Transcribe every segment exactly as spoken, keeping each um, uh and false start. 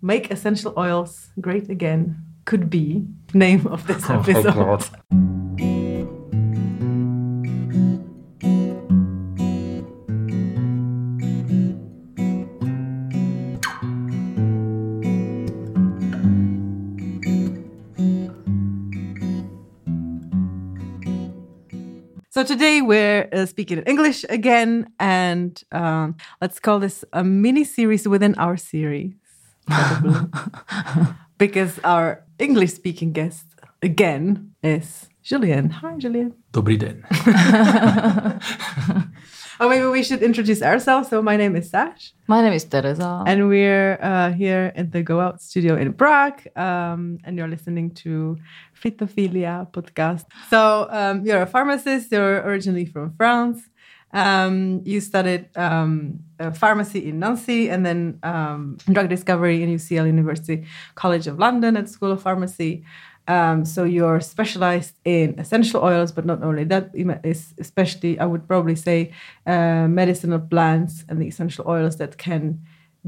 Make essential oils great again could be the name of this episode. Oh, God. So today we're uh, speaking in English again, and um, let's call this a mini-series within our series, because our English-speaking guest again is Julien. Hi, Julien. Dobrý den. Oh, maybe we should introduce ourselves. So my name is Sash. My name is Teresa. And we're uh, here at the Go Out studio in Prague. Um, and you're listening to Phytophilia podcast. So um, you're a pharmacist. You're originally from France. Um, you studied um, pharmacy in Nancy and then um, drug discovery in U C L, University College of London at School of Pharmacy. Um, so you're specialized in essential oils, but not only that, is especially, I would probably say, uh, medicinal plants and the essential oils that can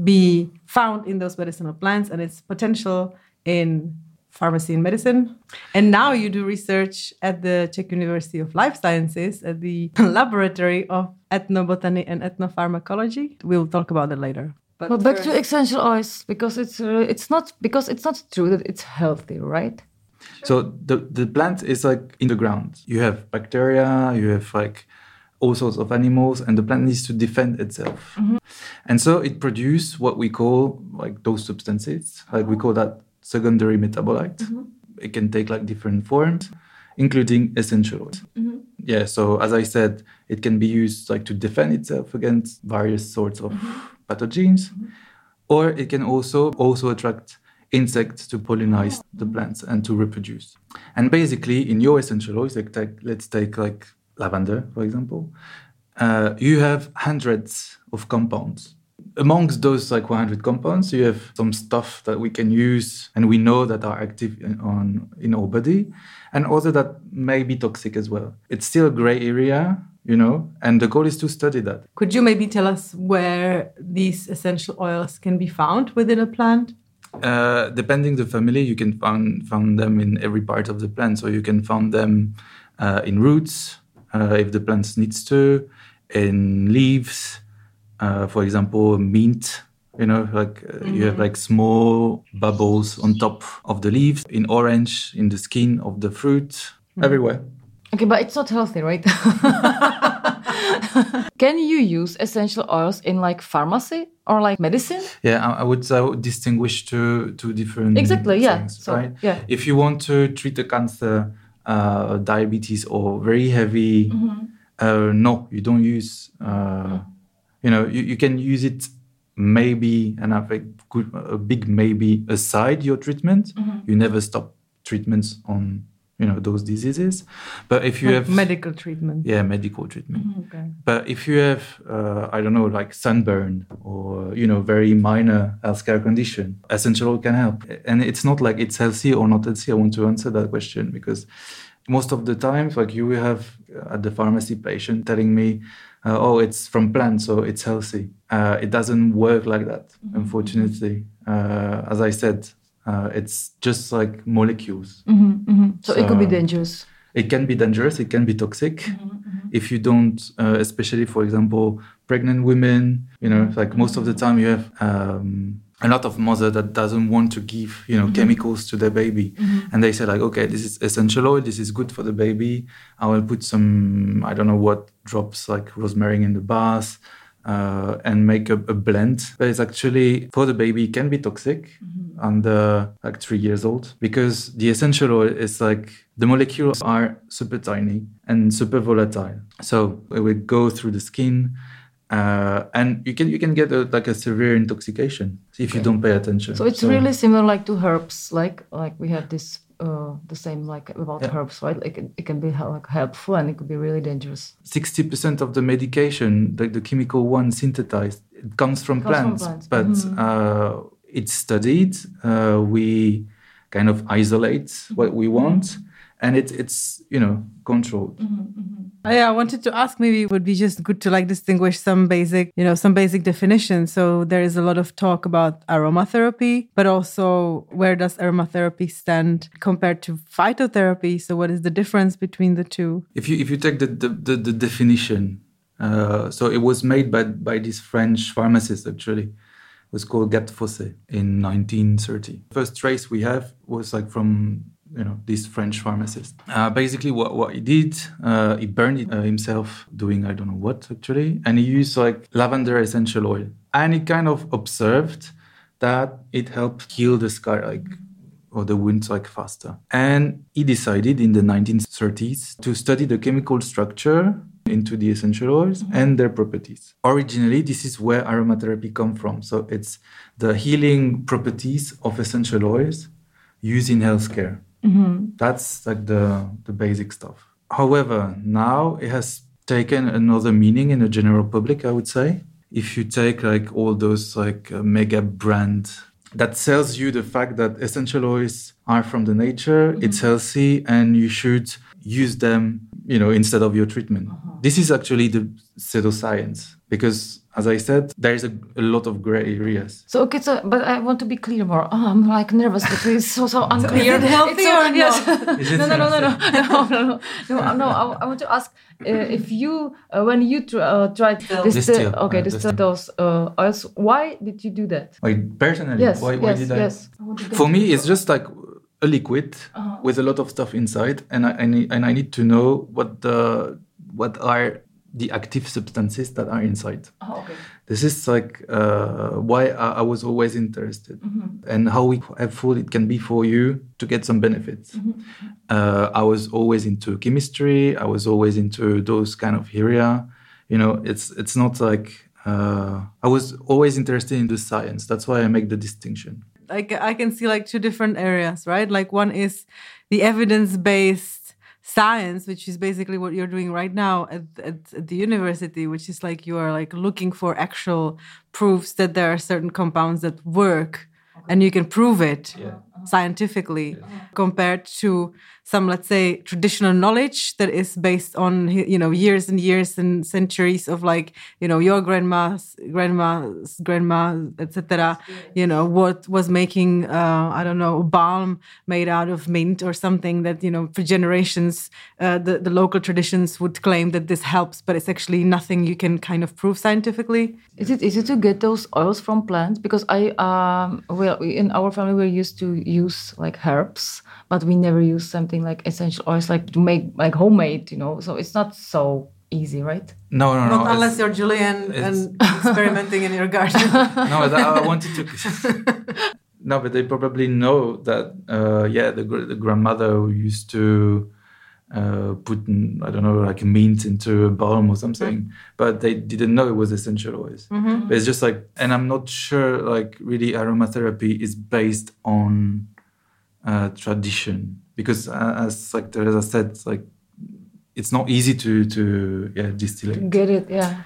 be found in those medicinal plants and its potential in pharmacy and medicine. And now you do research at the Czech University of Life Sciences at the Laboratory of Ethnobotany and Ethnopharmacology. We'll talk about that later. But, but back to essential oils, because it's uh, it's not because it's not true that it's healthy, right? Sure. So the, the plant is like in the ground. You have bacteria, you have like all sorts of animals, and the plant needs to defend itself. Mm-hmm. And so it produces what we call like those substances. Like we call that secondary metabolite. Mm-hmm. It can take like different forms, including essential oils. Mm-hmm. Yeah, so as I said, it can be used like to defend itself against various sorts of mm-hmm. pathogens, mm-hmm. or it can also also attract insects to pollinize oh. the plants and to reproduce. And basically, in your essential oils, like, like, let's take like lavender, for example, uh, you have hundreds of compounds. Amongst those like one hundred compounds, you have some stuff that we can use and we know that are active in, on, in our body, and also that may be toxic as well. It's still a gray area, you know, and the goal is to study that. Could you maybe tell us where these essential oils can be found within a plant? Uh, depending the family, you can found, found them in every part of the plant. So you can find them uh, in roots, uh, if the plant needs to, in leaves, uh, for example, mint, you know, like uh, mm-hmm. you have like small bubbles on top of the leaves, in orange, in the skin of the fruit, mm-hmm. everywhere. Okay, but it's not healthy, right? Can you use essential oils in like pharmacy or like medicine? Yeah, I, I, would, I would distinguish two two different exactly, things. Yeah. So, right? Yeah. If you want to treat a cancer, uh, diabetes, or very heavy, mm-hmm. uh, no, you don't use. Uh, you know, you, you can use it maybe, and I think a big maybe aside your treatment. Mm-hmm. You never stop treatments on, you know, those diseases. But if you like have medical treatment, yeah, medical treatment. Mm, okay. But if you have, uh, I don't know, like sunburn or, you know, very minor healthcare condition, essential oil can help. And it's not like it's healthy or not healthy. I want to answer that question because most of the times, like you will have at the pharmacy patient telling me, uh, oh, it's from plants, so it's healthy. Uh, it doesn't work like that, mm-hmm. unfortunately. Uh, as I said, Uh, it's just like molecules. Mm-hmm, mm-hmm. So, so it could be dangerous. It can be dangerous. It can be toxic. Mm-hmm, mm-hmm. If you don't, uh, especially, for example, pregnant women, you know, like most of the time you have um, a lot of mothers that doesn't want to give, you know, mm-hmm. chemicals to their baby. Mm-hmm. And they say like, okay, this is essential oil. This is good for the baby. I will put some, I don't know what drops like rosemary in the bath. Uh, and make a, a blend. But it's actually, for the baby, it can be toxic mm-hmm. under like three years old, because the essential oil is like, the molecules are super tiny and super volatile. So it will go through the skin uh, and you can you can get a, like a severe intoxication if okay. you don't pay attention. So it's so, really similar like to herbs, like like we have this Uh, the same like about yeah. herbs, right? Like it, it can be like helpful and it could be really dangerous. sixty percent of the medication, like the chemical one synthesized, it comes from, it comes plants, from plants. But mm-hmm. uh, it's studied. Uh, we kind of isolate what we want. and it's it's you know controlled. Mm-hmm, mm-hmm. Yeah, I wanted to ask, maybe it would be just good to like distinguish some basic, you know, some basic definitions. So there is a lot of talk about aromatherapy, but also where does aromatherapy stand compared to phytotherapy? So what is the difference between the two? If you if you take the the, the, the definition, uh, so it was made by by this French pharmacist actually. It was called Gattefosse in nineteen thirty. First trace we have was like from, you know, this French pharmacist. Uh, basically, what, what he did, uh, he burned it, uh, himself doing I don't know what actually, and he used like lavender essential oil, and he kind of observed that it helped heal the scar like or the wounds like faster. And he decided in the nineteen thirties to study the chemical structure into the essential oils mm-hmm. and their properties. Originally, this is where aromatherapy come from. So it's the healing properties of essential oils used in healthcare. Mm-hmm. That's like the, the basic stuff. However, now it has taken another meaning in the general public, I would say. If you take like all those like uh, mega brand that sells you the fact that essential oils are from the nature, mm-hmm. it's healthy, and you should use them, you know, instead of your treatment. Uh-huh. This is actually the pseudoscience because, as I said, there is a, a lot of gray areas. So, okay, so, but I want to be clear more. Oh, I'm like nervous because it's so, so unclear. Is it healthy or not? Yes. No, no, no, no, no, no, no, no, no. I, I want to ask uh, if you, uh, when you tr- uh, tried this, this uh, okay, uh, this, uh, those uh, oils, why did you do that? Like, personally, yes, why, yes, why did I? Yes. For me, it's just like a liquid uh-huh. with a lot of stuff inside, and I, I need, and I need to know what the what are the active substances that are inside. Oh, okay. This is like uh, why I, I was always interested, mm-hmm. and how helpful it can be for you to get some benefits. Mm-hmm. Uh, I was always into chemistry. I was always into those kind of area. You know, it's it's not like uh, I was always interested in the science. That's why I make the distinction. Like I can see like two different areas, right? Like one is the evidence-based science, which is basically what you're doing right now at, at, at the university, which is like you are like looking for actual proofs that there are certain compounds that work and you can prove it yeah. scientifically yeah. compared to some, let's say, traditional knowledge that is based on, you know, years and years and centuries of like, you know, your grandma's, grandma's, grandma, et cetera. You know, what was making, uh, I don't know, balm made out of mint or something that, you know, for generations, uh, the, the local traditions would claim that this helps, but it's actually nothing you can kind of prove scientifically. Is it easy to get those oils from plants? Because I, um, well, in our family, we're used to use like herbs, but we never use something like essential oils, like to make like homemade, you know. So it's not so easy, right? No, no, no. Not unless you're Julien and experimenting in your garden. No, I wanted to. No, but they probably know that. Uh, yeah, the, the grandmother used to uh, put, I don't know, like mint into a balm or something, mm-hmm. but they didn't know it was essential oils. Mm-hmm. But it's just like, and I'm not sure, like really, aromatherapy is based on uh, tradition. Because uh, as like Teresa said, like it's not easy to to yeah, distillate. Get it, yeah.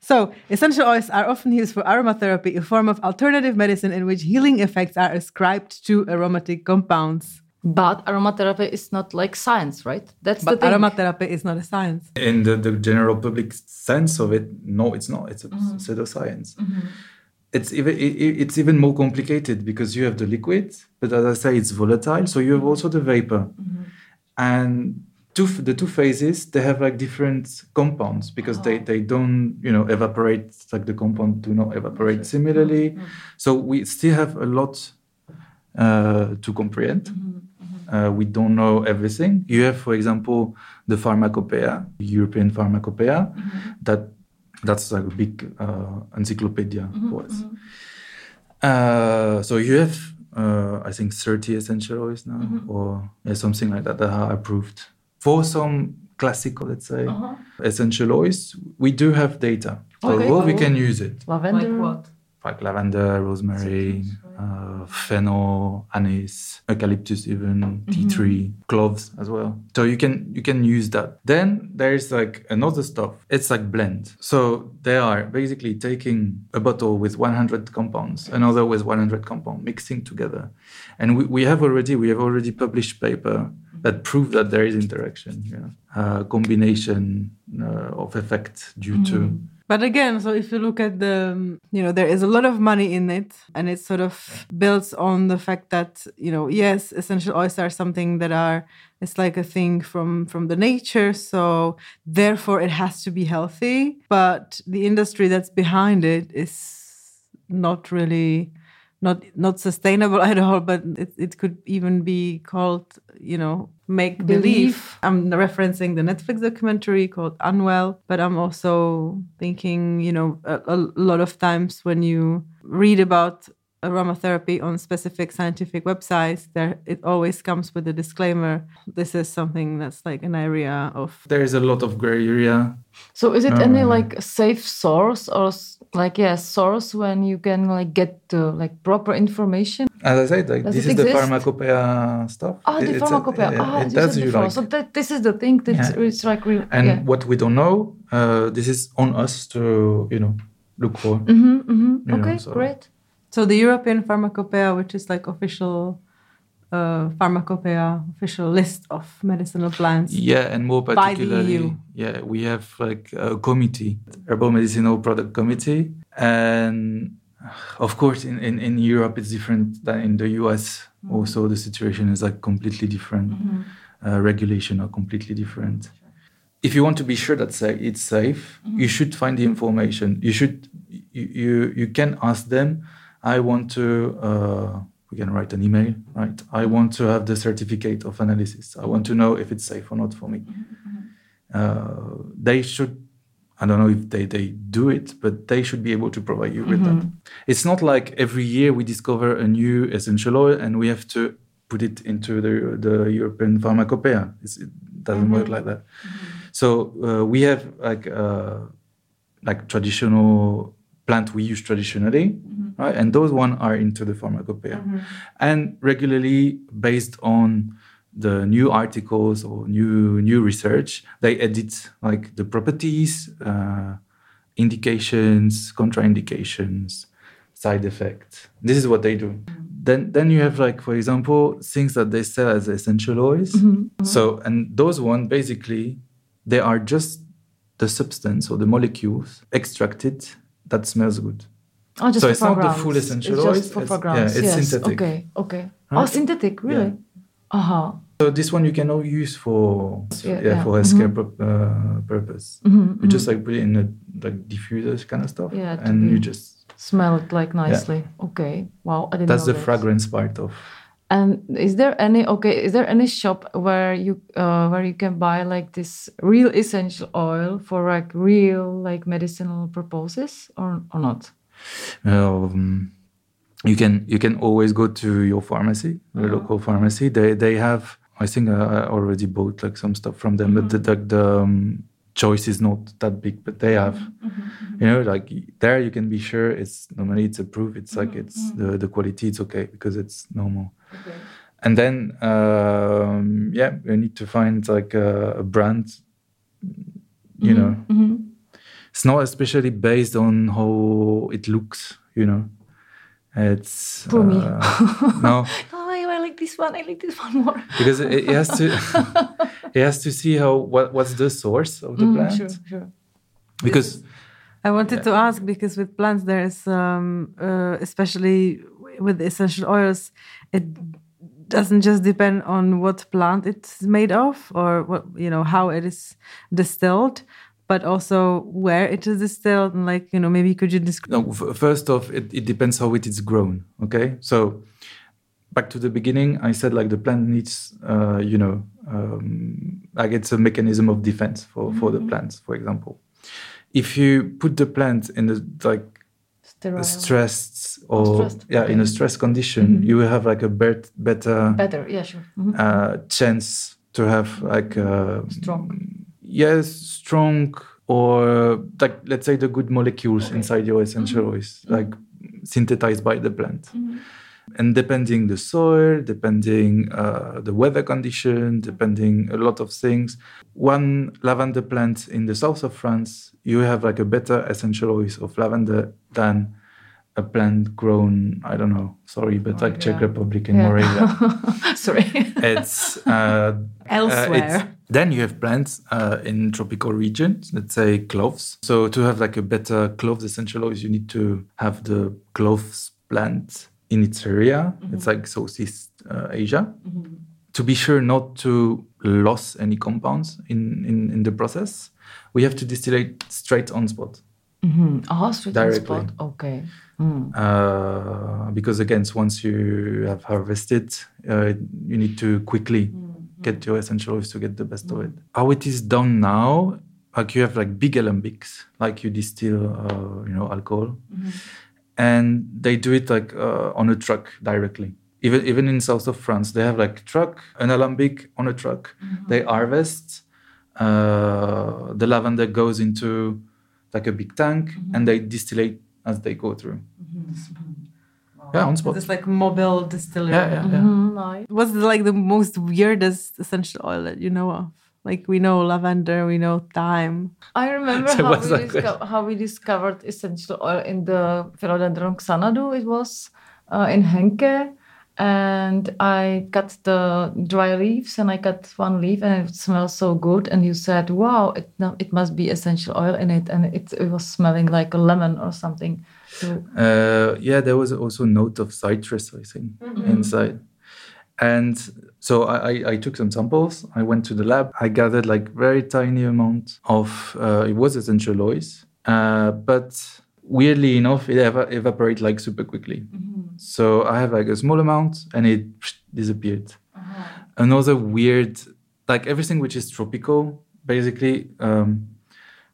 So essential oils are often used for aromatherapy, a form of alternative medicine in which healing effects are ascribed to aromatic compounds. But aromatherapy is not like science, right? That's but the thing. Aromatherapy is not a science. In the, the general public sense of it, no, it's not. It's a mm-hmm. pseudoscience. Mm-hmm. It's even it's even more complicated because you have the liquid, but as I say, it's volatile. So you have also the vapor, mm-hmm. and two the two phases they have like different compounds because oh. they, they don't you know evaporate like the compound do not evaporate sure. similarly. Mm-hmm. So we still have a lot uh, to comprehend. Mm-hmm. Mm-hmm. Uh, we don't know everything. You have, for example, the pharmacopoeia, European pharmacopoeia, mm-hmm. that. That's like a big uh, encyclopedia mm-hmm, for us. Mm-hmm. Uh, so you have, uh, I think, thirty essential oils now, mm-hmm. or yeah, something like that that are approved. For some classical, let's say, uh-huh. essential oils, we do have data. Okay, so well, cool. We can use it. Lavender. Like what? Like lavender, rosemary, uh, fennel, anise, eucalyptus, even mm-hmm. tea tree, cloves as well. So you can you can use that. Then there is like another stuff. It's like blend. So they are basically taking a bottle with one hundred compounds, another with one hundred compounds, mixing together, and we, we have already we have already published paper that prove that there is interaction, yeah. uh, combination uh, of effects due mm. to. But again, so if you look at the, you know, there is a lot of money in it, and it sort of builds on the fact that, you know, yes, essential oils are something that are, it's like a thing from, from the nature. So therefore it has to be healthy. But the industry that's behind it is not really, not not sustainable at all, but it, it could even be called, you know, make believe. I'm referencing the Netflix documentary called Unwell, but I'm also thinking, you know, a, a lot of times when you read about aromatherapy on specific scientific websites, there it always comes with a disclaimer. This is something that's like an area of... There is a lot of gray area. So is it um, any like safe source or like, yeah, source when you can like get the like proper information? As I said, like, this is exist? the pharmacopoeia stuff. Ah, it, the pharmacopoeia. It, ah, it, it does you like. So that, this is the thing that's yeah. it's like real. And yeah. what we don't know, uh, this is on us to, you know, look for. Mm-hmm, mm-hmm. Okay, know, so. great. So the European Pharmacopoeia, which is like official uh, pharmacopoeia, official list of medicinal plants. Yeah, and more particularly, yeah, we have like a committee, Herbal Medicinal Product Committee. And of course, in, in, in Europe, it's different than in the U S. Mm-hmm. Also, the situation is like completely different. Mm-hmm. Uh, regulation are completely different. Sure. If you want to be sure that it's safe, mm-hmm. you should find the information. You should, you you, you can ask them. I want to, uh, we can write an email, right? I want to have the certificate of analysis. I want to know if it's safe or not for me. Mm-hmm. Uh, they should, I don't know if they, they do it, but they should be able to provide you with mm-hmm. that. It's not like every year we discover a new essential oil and we have to put it into the, the European Pharmacopoeia. It's, it doesn't mm-hmm. work like that. Mm-hmm. So uh, we have like uh, like traditional plant we use traditionally, mm-hmm. right? And those one are into the pharmacopoeia. Mm-hmm. And regularly, based on the new articles or new new research, they edit like the properties, uh, indications, contraindications, side effects. This is what they do. Then then you have like, for example, things that they sell as essential oils. Mm-hmm. Mm-hmm. So, and those one basically, they are just the substance or the molecules extracted that smells good. Oh, just so it's not grams. the full essential oil. It's just for four grams. Yeah, it's yes. synthetic. Okay, okay. Right? Oh, synthetic, really? Yeah. Uh-huh. So this one you can all use for yeah, yeah. for healthcare mm-hmm. pur- uh, purpose. Mm-hmm, you mm-hmm. just like put it in a like diffuser kind of stuff. Yeah, and you just... Smell it like nicely. Yeah. Okay, wow, I didn't That's know That's the that. fragrance part of... And is there any okay? Is there any shop where you uh, where you can buy like this real essential oil for like real like medicinal purposes or or not? Um, you can you can always go to your pharmacy, your mm-hmm. local pharmacy. They they have. I think I already bought like some stuff from them, mm-hmm. but the, the, the um, choice is not that big. But they have, mm-hmm. you know, like there you can be sure it's normally it's approved. It's like it's mm-hmm. the the quality. It's okay because it's normal. Okay. And then, um, yeah, you need to find like a, a brand, you mm-hmm. know. Mm-hmm. It's not especially based on how it looks, you know. It's... For uh, me. No. Oh, I like this one, I like this one more. Because it, it has to it has to see how what, what's the source of the mm, plant. Sure, sure. Because... This, I wanted yeah. to ask, because with plants there is, um, uh, especially with essential oils, it doesn't just depend on what plant it's made of or what, you know, how it is distilled, but also where it is distilled. And like, you know, maybe could you describe? No, f- first off, it, it depends how it is grown. Okay, so back to the beginning, I said like the plant needs, uh, you know, um, like it's a mechanism of defense for, mm-hmm. for the plants, for example. If you put the plant in the like stressed or stressed. yeah okay. in a stress condition, mm-hmm. you will have like a bet- better better yeah sure mm-hmm. uh, chance to have like a, strong yes strong or like let's say the good molecules okay. inside your essential mm-hmm. oils like mm-hmm. synthesized by the plant, mm-hmm. and depending the soil, depending uh, the weather condition, depending a lot of things. One lavender plant in the south of France, you have like a better essential oils of lavender than a plant grown, I don't know, sorry, but oh, like yeah. Czech Republic and yeah. Moravia. Sorry. It's... Uh, Elsewhere. Uh, it's, then you have plants uh, in tropical regions, let's say cloves. So to have like a better cloves essential oil, you need to have the cloves plant in its area. Mm-hmm. It's like Southeast uh, Asia. Mm-hmm. To be sure not to lose any compounds in, in, in the process, we have to distillate straight on spot. Mm-hmm. Oh, straight directly. On spot, okay. Mm. Uh, because again, once you have harvested, uh, you need to quickly mm-hmm. get your essential oils to get the best mm-hmm. of it. How it is done now, like you have like big alambics, like you distill, uh, you know, alcohol, mm-hmm. and they do it like uh, on a truck directly. Even even in south of France, they have like truck, an alambic on a truck. Mm-hmm. They harvest. Uh, the lavender goes into like a big tank, mm-hmm. and they distillate as they go through. Mm-hmm. Wow. Yeah, on spot. It's like mobile distillery. Yeah, yeah, yeah. Mm-hmm. Nice. What's like the most weirdest essential oil that you know of? Like we know lavender, we know thyme. I remember so how, we disco- how we discovered essential oil in the Philodendron Xanadu. It was uh, in Henke. And I cut the dry leaves and I cut one leaf and it smells so good. And you said, wow, it it must be essential oil in it. And it, it was smelling like a lemon or something. So uh, yeah, there was also a note of citrus, I think, mm-hmm. inside. And so I, I took some samples. I went to the lab. I gathered like very tiny amount of, uh, it was essential oils. Uh, but weirdly enough, it ev- evaporated like super quickly. Mm-hmm. So I have like a small amount and it disappeared. Uh-huh. Another weird, like everything which is tropical, basically. Um,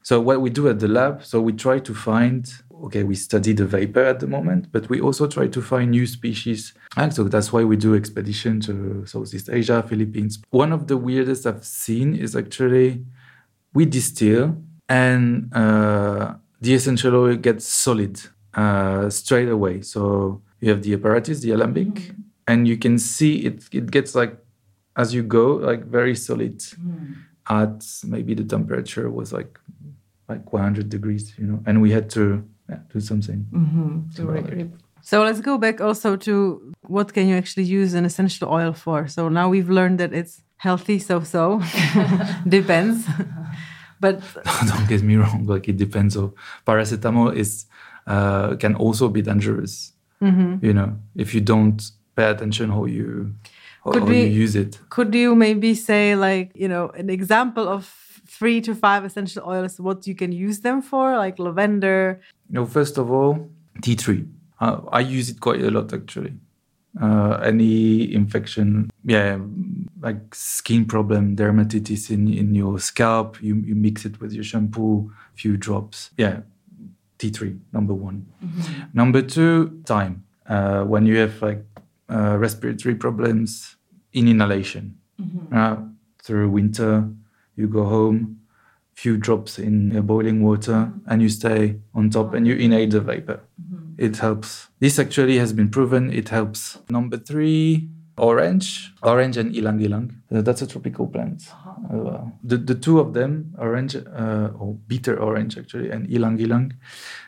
so what we do at the lab, so we try to find, okay, we study the vapor at the moment, but we also try to find new species. And so that's why we do expedition to Southeast Asia, Philippines. One of the weirdest I've seen is actually we distill and uh, the essential oil gets solid uh, straight away. So you have the apparatus, the alembic, mm-hmm. and you can see it it gets like, as you go, like very solid mm. at maybe the temperature was like like one hundred degrees, you know, and we had to yeah, do something. Mm-hmm. To re- re- so let's go back also to what can you actually use an essential oil for? So now we've learned that it's healthy, so-so, depends. But don't get me wrong, like it depends. So paracetamol is uh, can also be dangerous. Mm-hmm. You know, if you don't pay attention how you how, how we, you use it. Could you maybe say like, you know, an example of three to five essential oils, what you can use them for, like lavender? You know, first of all, tea tree. Uh, I use it quite a lot, actually. Uh, any infection, yeah, like skin problem, dermatitis in, in your scalp, you, you mix it with your shampoo, few drops. Yeah. Tea tree, number one. Mm-hmm. Number two, thyme. Uh, when you have like uh, respiratory problems in inhalation. Mm-hmm. Uh, through winter, you go home, few drops in uh, boiling water, mm-hmm. and you stay on top and you inhale the vapor. Mm-hmm. It helps. This actually has been proven. It helps. Number three, orange. Orange and ilang-ilang. Uh, that's a tropical plant. Uh-huh. Uh, the, the two of them, orange, uh, or bitter orange actually, and ilang-ilang,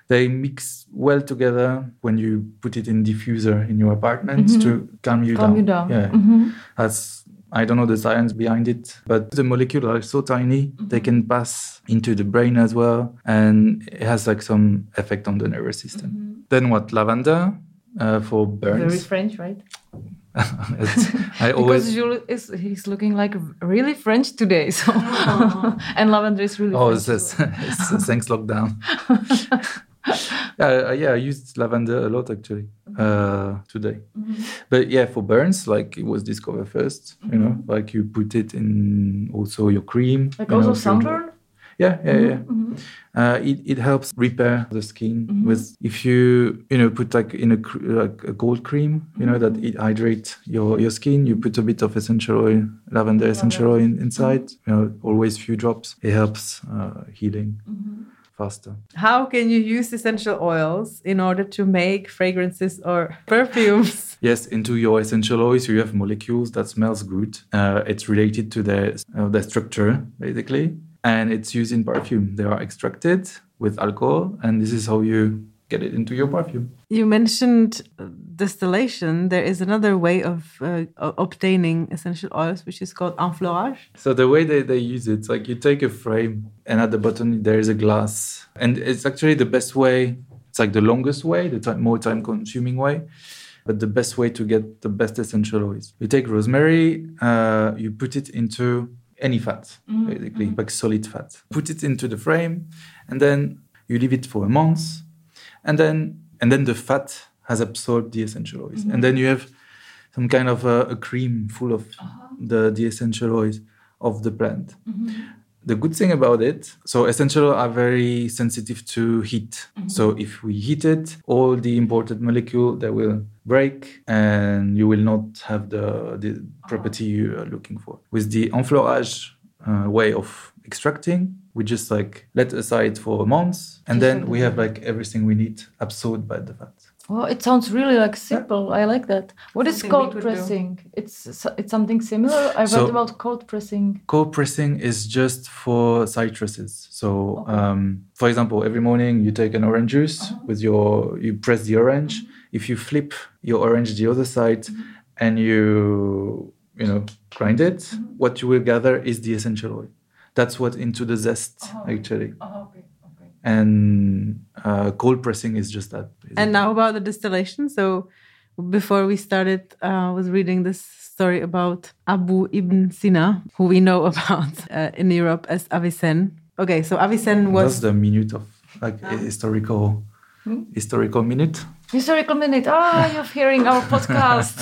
they mix well together when you put it in diffuser in your apartment mm-hmm. to calm you calm down. You down. Yeah. Mm-hmm. That's, I don't know the science behind it, but the molecules are so tiny, mm-hmm. they can pass into the brain as well, and it has like some effect on the nervous system. Mm-hmm. Then what? Lavender uh, for burns. Very French, right? I always because Jules is he's looking like really French today, so and lavender is really. Oh, French it's, it's, it's thanks lockdown. uh, yeah, I used lavender a lot actually uh, today, mm-hmm. but yeah, for burns, like it was discovered first. Mm-hmm. You know, like you put it in also your cream, like you also know, sunburn. Yeah, yeah, yeah. Mm-hmm. Uh, it it helps repair the skin mm-hmm. with if you you know put like in a like a cold cream you mm-hmm. know that it hydrates your, your skin. You put a bit of essential oil, lavender essential oil in, inside. Mm-hmm. You know, always few drops. It helps uh, healing mm-hmm. faster. How can you use essential oils in order to make fragrances or perfumes? Yes, into your essential oils you have molecules that smells good. Uh, it's related to their uh, their structure basically. And it's used in perfume. They are extracted with alcohol, and this is how you get it into your perfume. You mentioned distillation. There is another way of uh, obtaining essential oils, which is called enfleurage. So the way they, they use it, it's like you take a frame and at the bottom there is a glass. And it's actually the best way. It's like the longest way, the time, more time-consuming way, but the best way to get the best essential oils. You take rosemary, uh, you put it into any fat, mm-hmm. basically, mm-hmm. like solid fat. Put it into the frame, and then you leave it for a month, and then and then the fat has absorbed the essential oils. Mm-hmm. And then you have some kind of a, a cream full of uh-huh. the, the essential oils of the plant. Mm-hmm. The good thing about it, so essentials are very sensitive to heat. Mm-hmm. So if we heat it, all the imported molecules, they will break and you will not have the, the property you are looking for. With the enfleurage uh, way of extracting, we just like let aside for a month and then we have like everything we need absorbed by the fat. Well, it sounds really like simple. Yeah. I like that. What is cold pressing? Do. It's it's something similar. I so, read about cold pressing. Cold pressing is just for citruses. So, okay. um, for example, every morning you take an orange juice uh-huh. with your you press the orange. Uh-huh. If you flip your orange the other side, uh-huh. and you you know grind it, uh-huh. what you will gather is the essential oil. That's what into the zest uh-huh. actually. Uh-huh. Okay. And uh, cold pressing is just that. Basically. And now about the distillation. So before we started, uh, I was reading this story about Abu Ibn Sina, who we know about uh, in Europe as Avicenna. Okay, so Avicenna was... That's the minute of, like, um. historical... Hmm? Historical minute. Historical minute. Ah, oh, you're hearing our podcast.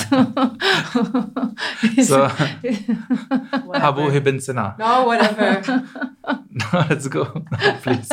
So, Abu Ibn Sina. No, whatever. No, let's go. No, please.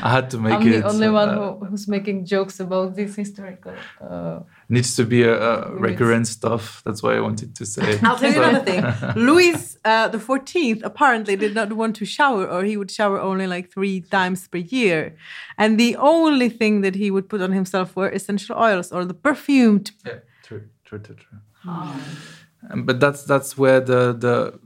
I had to make I'm it. I'm the only one uh, who, who's making jokes about this historical. Uh, needs to be a, a recurrent stuff. That's why I wanted to say. I'll tell you another thing. Louis uh, the fourteenth apparently did not want to shower, or he would shower only like three times per year. And the only thing that he would put on himself were essential oils or the perfumed. Yeah, true, true, true, true. Oh. Um, but that's that's where the the.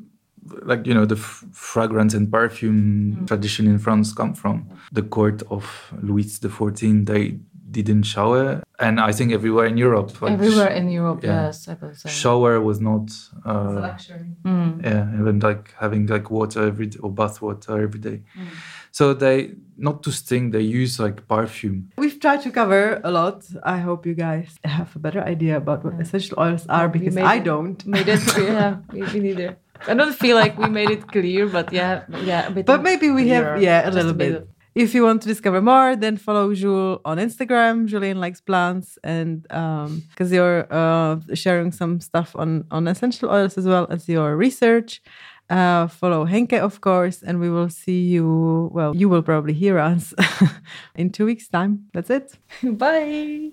Like, you know, the f- fragrance and perfume mm. tradition in France come from. The court of Louis the fourteenth, they didn't shower. And I think everywhere in Europe. Like everywhere sh- in Europe, yeah. yes. I would say. Shower was not... Uh, it's a luxury. Mm. Yeah, even like having like water every day or bath water every day. Mm. So they, not to stink, they use like perfume. We've tried to cover a lot. I hope you guys have a better idea about what yeah. essential oils are, because I it, don't. Made it clear. Yeah, we neither. I don't feel like we made it clear, but yeah, yeah. A bit but maybe we clearer, have, yeah, a little a bit. bit. If you want to discover more, then follow Jules on Instagram. Julien likes plants, and because um, you're uh, sharing some stuff on, on essential oils as well as your research. Uh, follow Henke, of course, and we will see you. Well, you will probably hear us in two weeks' time. That's it. Bye.